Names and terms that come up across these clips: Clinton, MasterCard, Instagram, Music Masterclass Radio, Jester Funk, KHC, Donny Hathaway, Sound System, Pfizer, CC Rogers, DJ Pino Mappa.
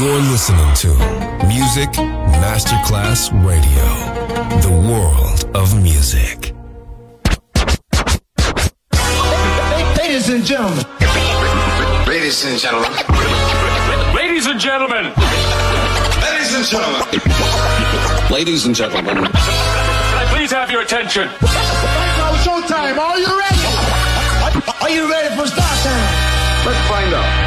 You're listening to Music Masterclass Radio, the world of music. Ladies and gentlemen. Ladies and gentlemen. Ladies and gentlemen. Ladies and gentlemen. Ladies and gentlemen. Can I please have your attention? It's showtime. Are you ready? Are you ready for start time? Let's find out.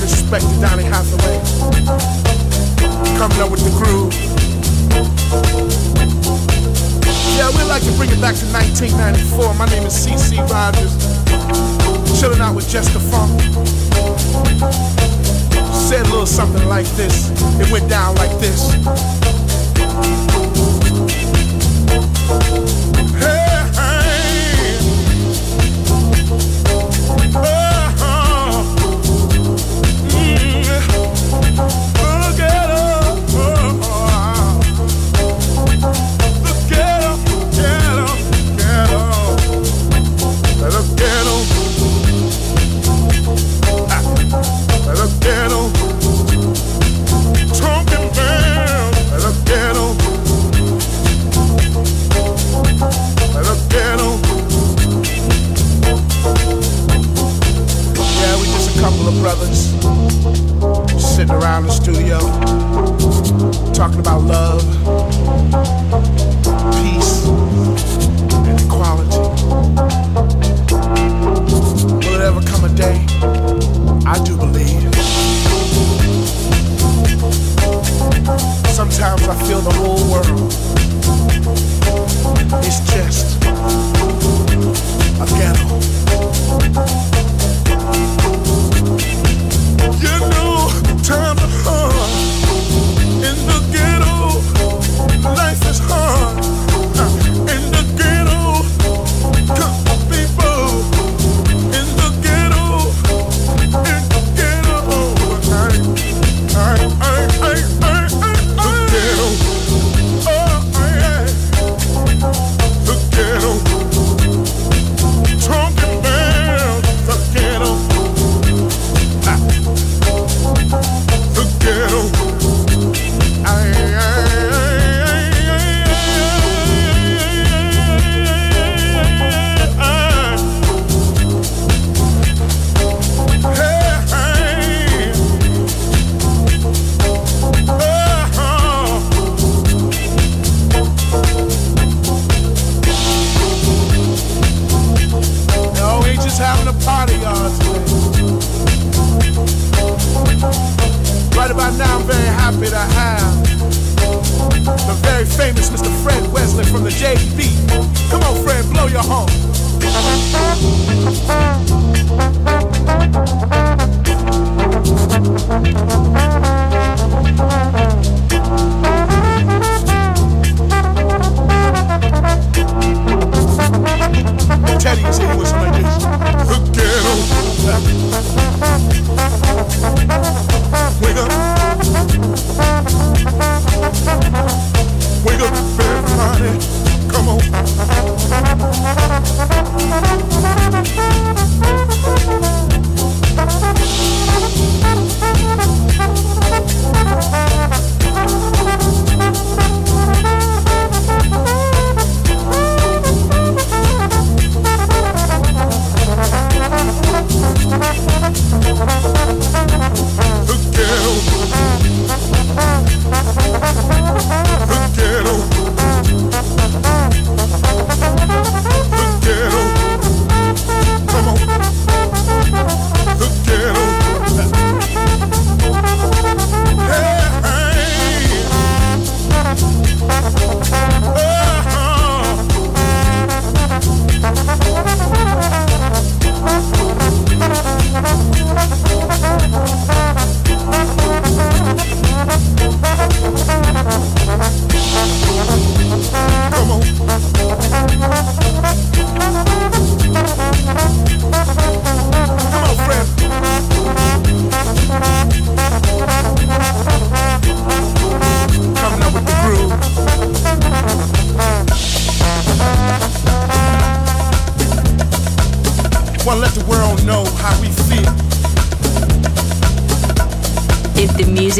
disrespected Donny Hathaway. Coming up with the groove. Yeah, we'd like to bring it back to 1994. My name is CC Rogers. Chilling out with Jester Funk. Said a little something like this. It went down like this.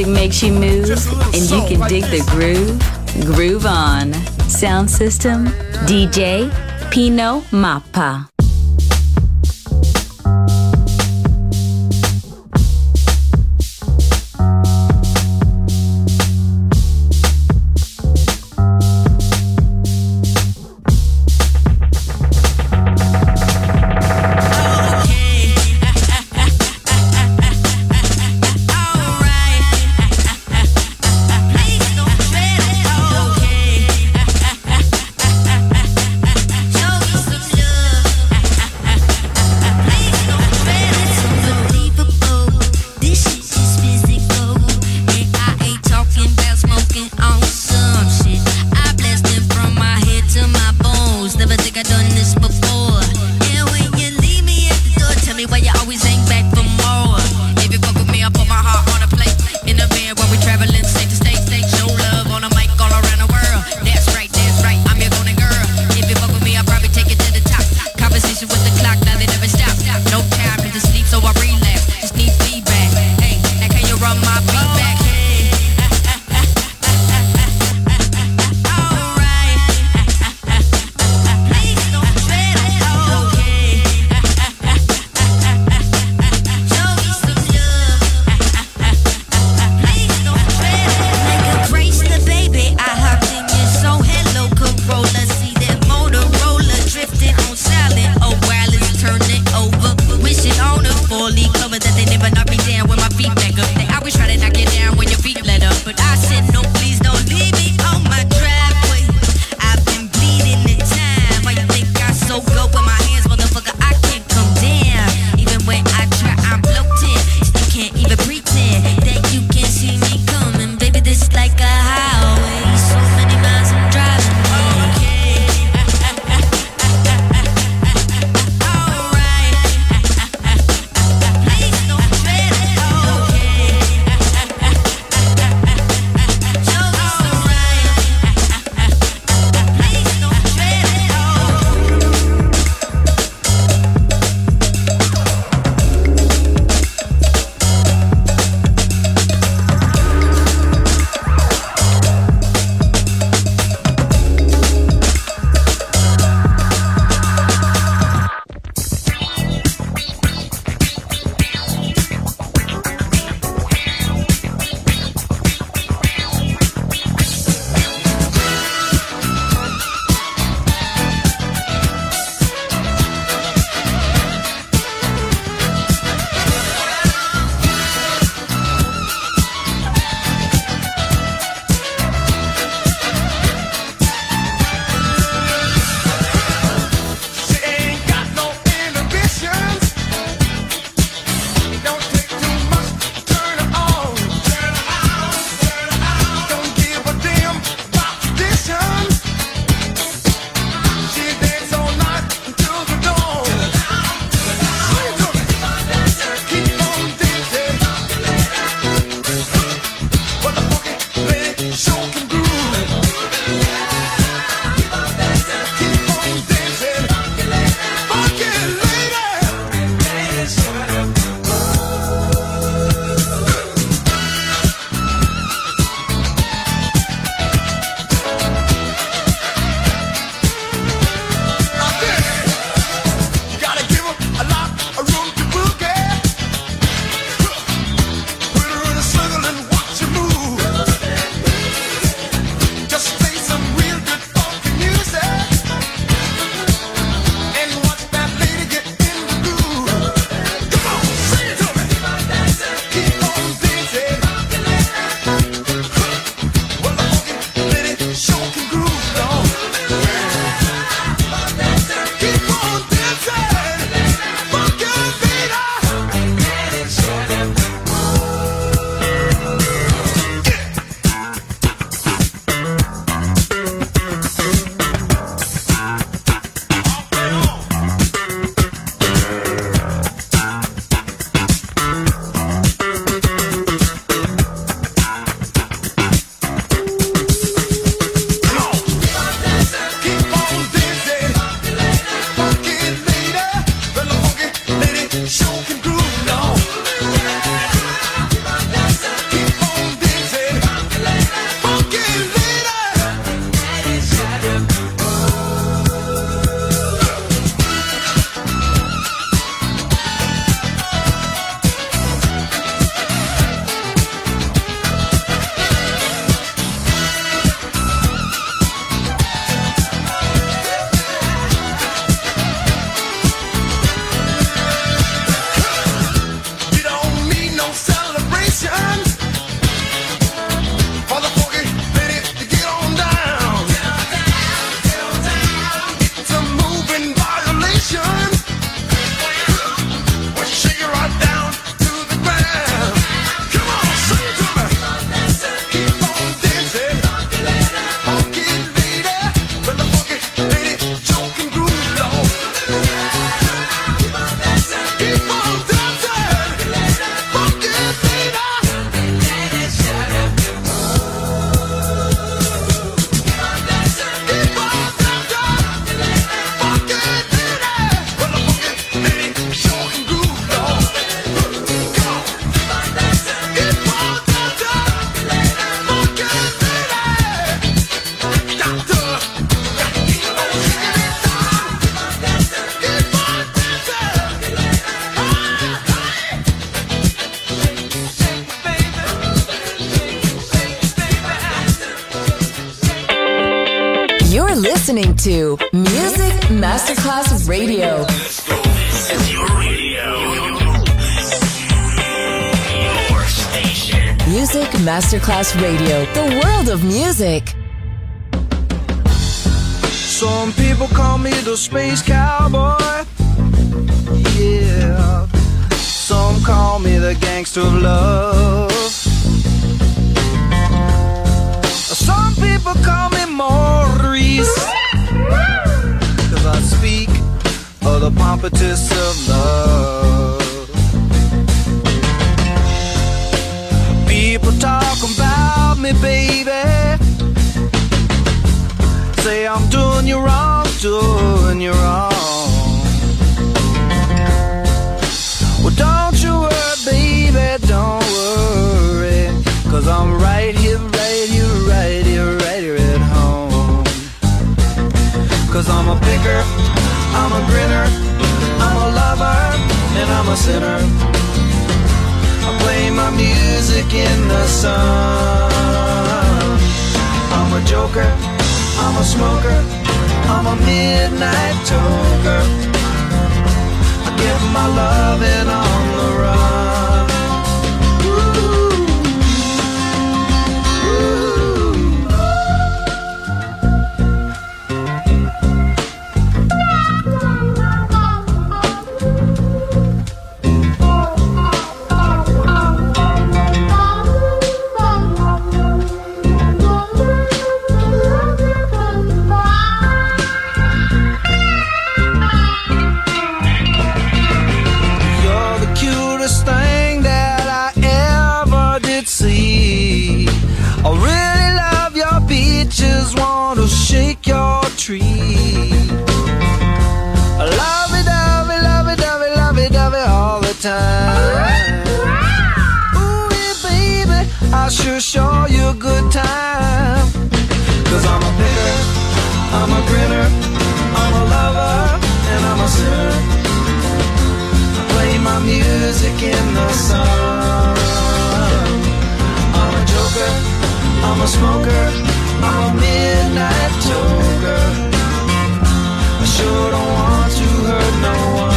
Makes you move and you can dig the groove on. Sound System, DJ Pino Mappa. listening to Music Masterclass Radio. This is your radio. Your station. Music Masterclass Radio, the world of music. Some people call me the space cowboy. Yeah. Some call me the gangster of love. Some people call me Maurice, 'cause I speak of the pompatus of love. People talk about me, baby, say I'm doing you wrong, doing you wrong. Well, don't you worry, baby, don't worry, 'cause I'm right here, right here, right here, right here at home. 'Cause I'm a picker, I'm a grinner, I'm a lover, and I'm a sinner. I play my music in the sun. I'm a joker, I'm a smoker, I'm a midnight toker. I give my love and on the run. Time. Ooh, yeah, baby, I sure show you a good time. 'Cause I'm a picker, I'm a grinner, I'm a lover, and I'm a sinner. I play my music in the sun. I'm a joker, I'm a smoker, I'm a midnight toker. I sure don't want to hurt no one.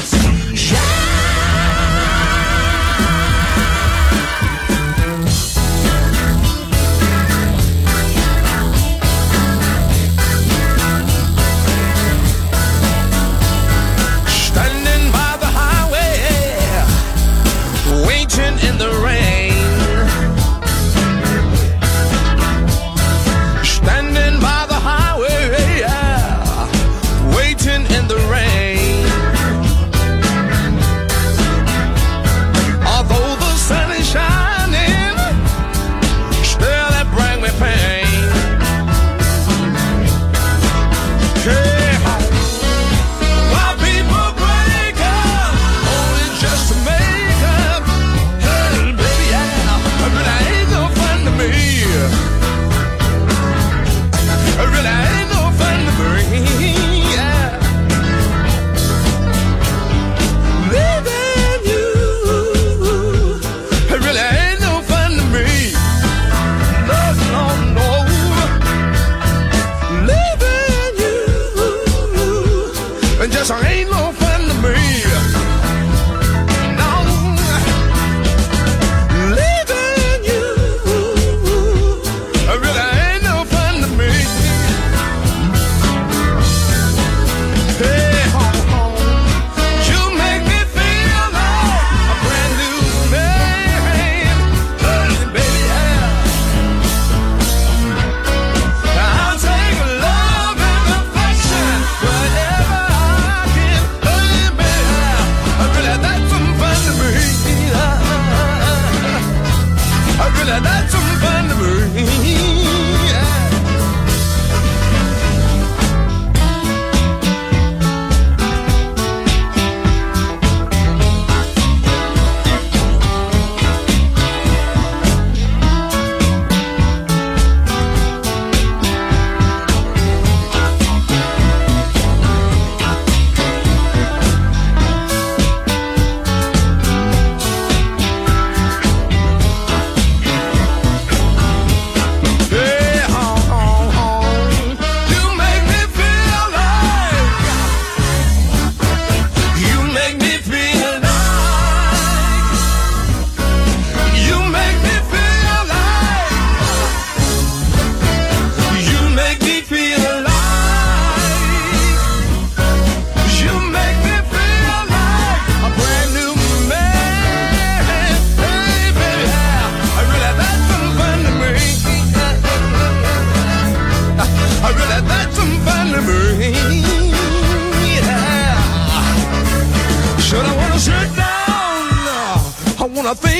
see. People break up, only just to make up. Hey,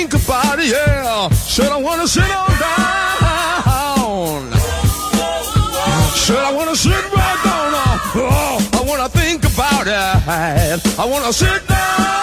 think about it, yeah. Should I wanna sit on down? Should I wanna sit right down? Oh, I wanna think about it. I wanna sit down.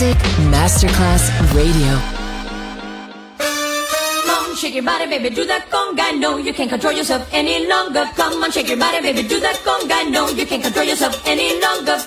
Music Masterclass Radio. Come on, shake your body, baby, do that conga. No, you can't control yourself any longer. Come on, shake your body, baby, do that conga. No, you can't control yourself any longer.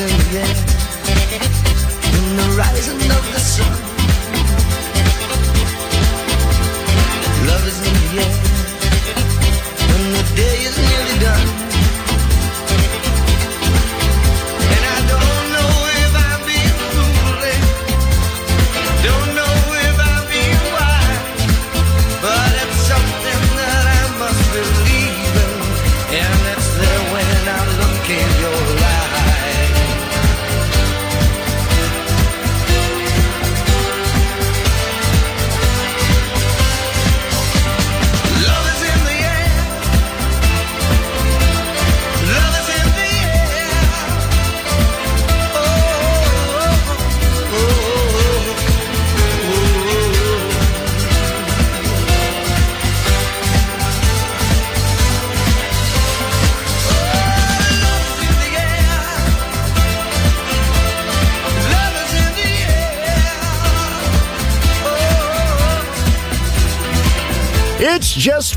rising again, in the rising of the sun. Love is in the air, when the day is nearly done. And I don't know if I'm being foolish, don't know if I'm being wise, but it's something that I must believe in, and it's there when I look in your eyes. It's just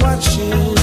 Watching you.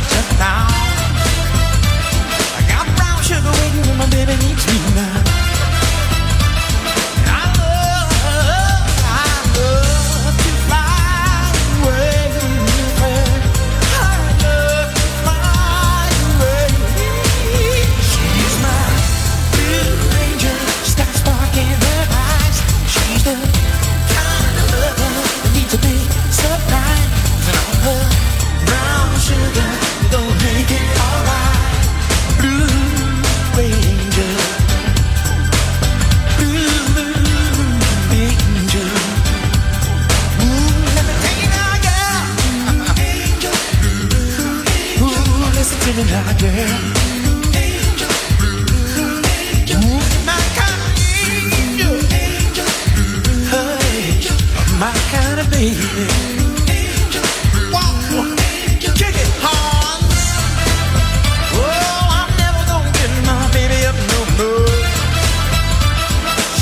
such a clown. I got brown sugar waiting when my baby needs me now. And I love to fly away with her. I love to fly away. She's my blue ranger, she's got a spark in her eyes. She's the kind of lover that needs a big surprise. And on her brown sugar, gonna make it alright. Blue ranger, blue ranger. Ooh, let me take it now, girl. Blue ranger, blue ranger. Ooh, listen to me now, girl. My kind of baby. Angel, whoa, angel, kick it hard. Oh, I'm never gonna get my baby up no more.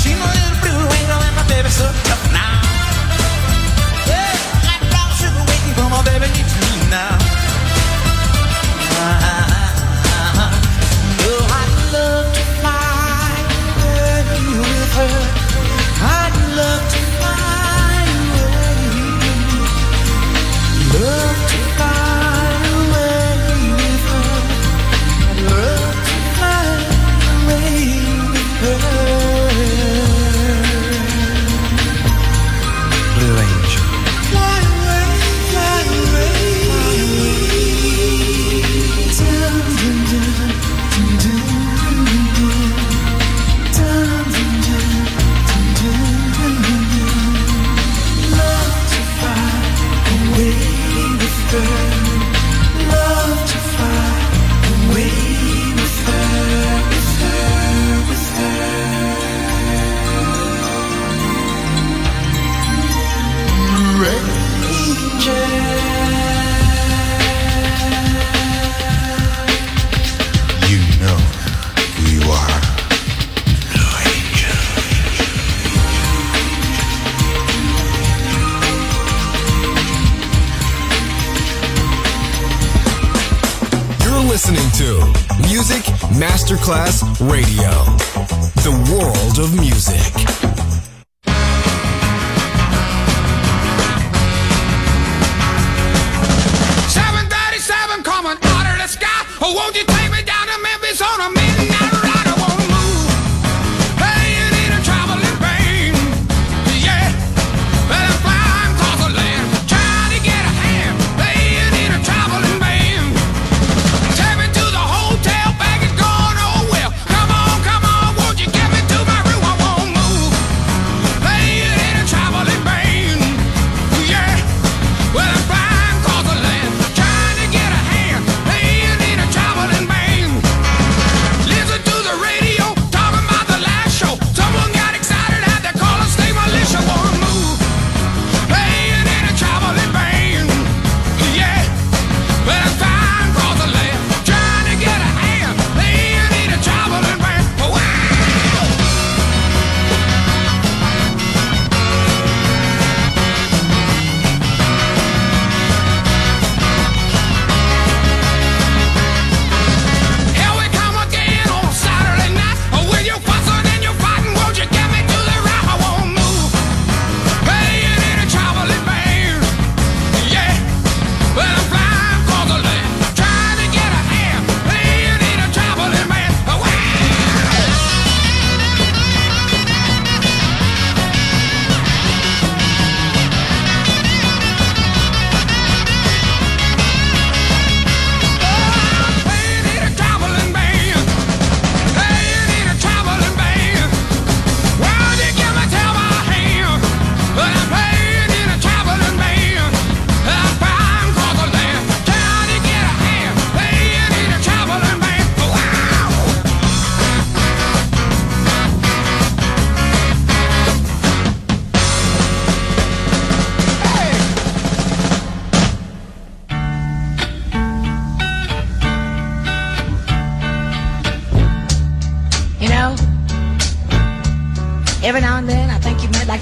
She's my little blue angel and my baby's so tough now. Yeah, that brown sugar waiting for my baby needs me now. Oh, I'd love to fly with her. I'd love to fly. Love to fly away with her. Love to fly away with her. Blue Angel. Fly away, fly away. Love to fly away. Love to fly away with her, with her, with her. Ranger, you know who you are. Blue Listening to Music Masterclass Radio, the world of music.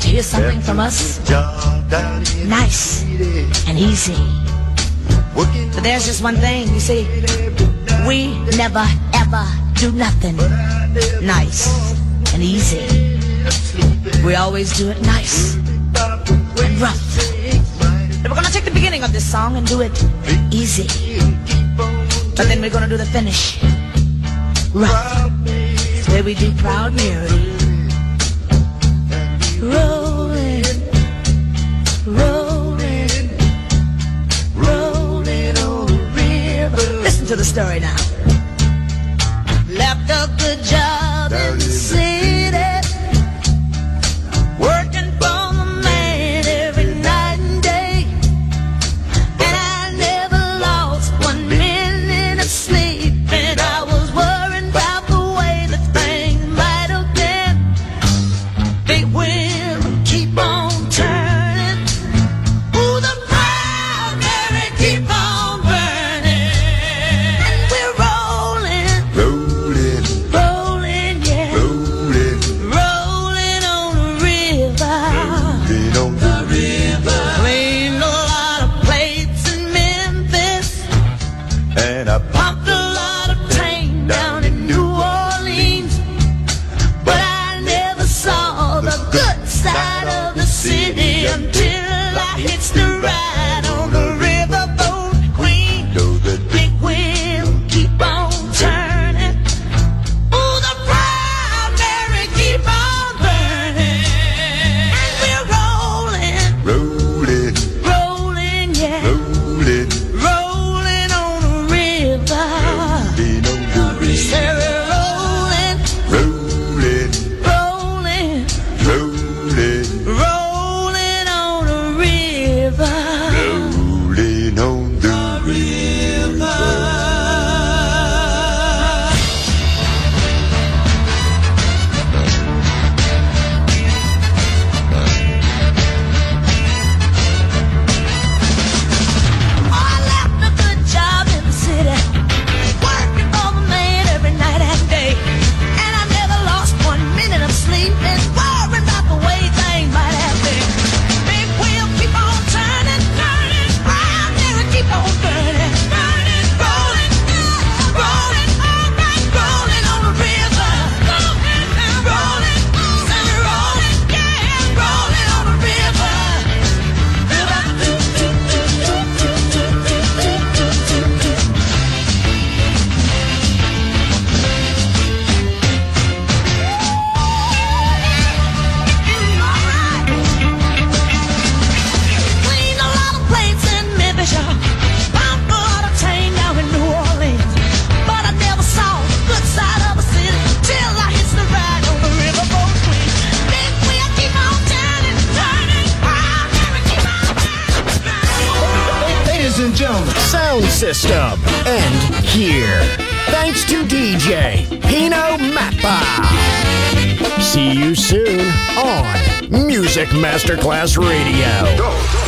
Here's something from us, nice and easy. But there's just one thing, you see, we never ever do nothing nice and easy. We always do it nice and rough. And we're gonna take the beginning of this song and do it easy. But then we're gonna do the finish rough. Where we do Proud Mary. Rolling, rolling, rolling on the river. Listen to the story now. Left a good job in the city, working for the man every night and day, and I never lost 1 minute of sleep, and I was worried about the way the thing might have been. Big wheel keep on turning, ooh, the Proud Mary keep on burning, and we're rolling, rolling, rolling, yeah, rolling, rolling on the river, rolling on the river. Cleaned a lot of plates in Memphis, and I pumped a lot of tank down in New Orleans, but I never saw the good side of the city until I hits the ride on the riverboat queen. Big wheel keep on turning, ooh, the Proud Mary keep on burning, and we're rolling, rolling, rolling, yeah, rolling, rolling on the river. Say we're rolling, rolling, rolling on the river. Oh, I left a good job in the city, working for the man every night and day, and I never lost 1 minute of sleep, and worried about the way things might have been. Big wheel keep on turning, turning, Proud Mary keep on burning, burning, rolling, rolling, all night, rolling on the river, rolling, rolling, say we're rolling, yeah, rolling on the river. Cleaned a lot of plates in Memphis, y'all. Pumped a lot of tank down in New Orleans, but I never saw the good side of a city till I hits the ride on the riverboat queen. Big wheel keep on turning, turning, Proud Mary keep on burning. Ladies and gentlemen, Sound System, and here, thanks to DJ Pino Mappa. See you soon on Music Masterclass Radio.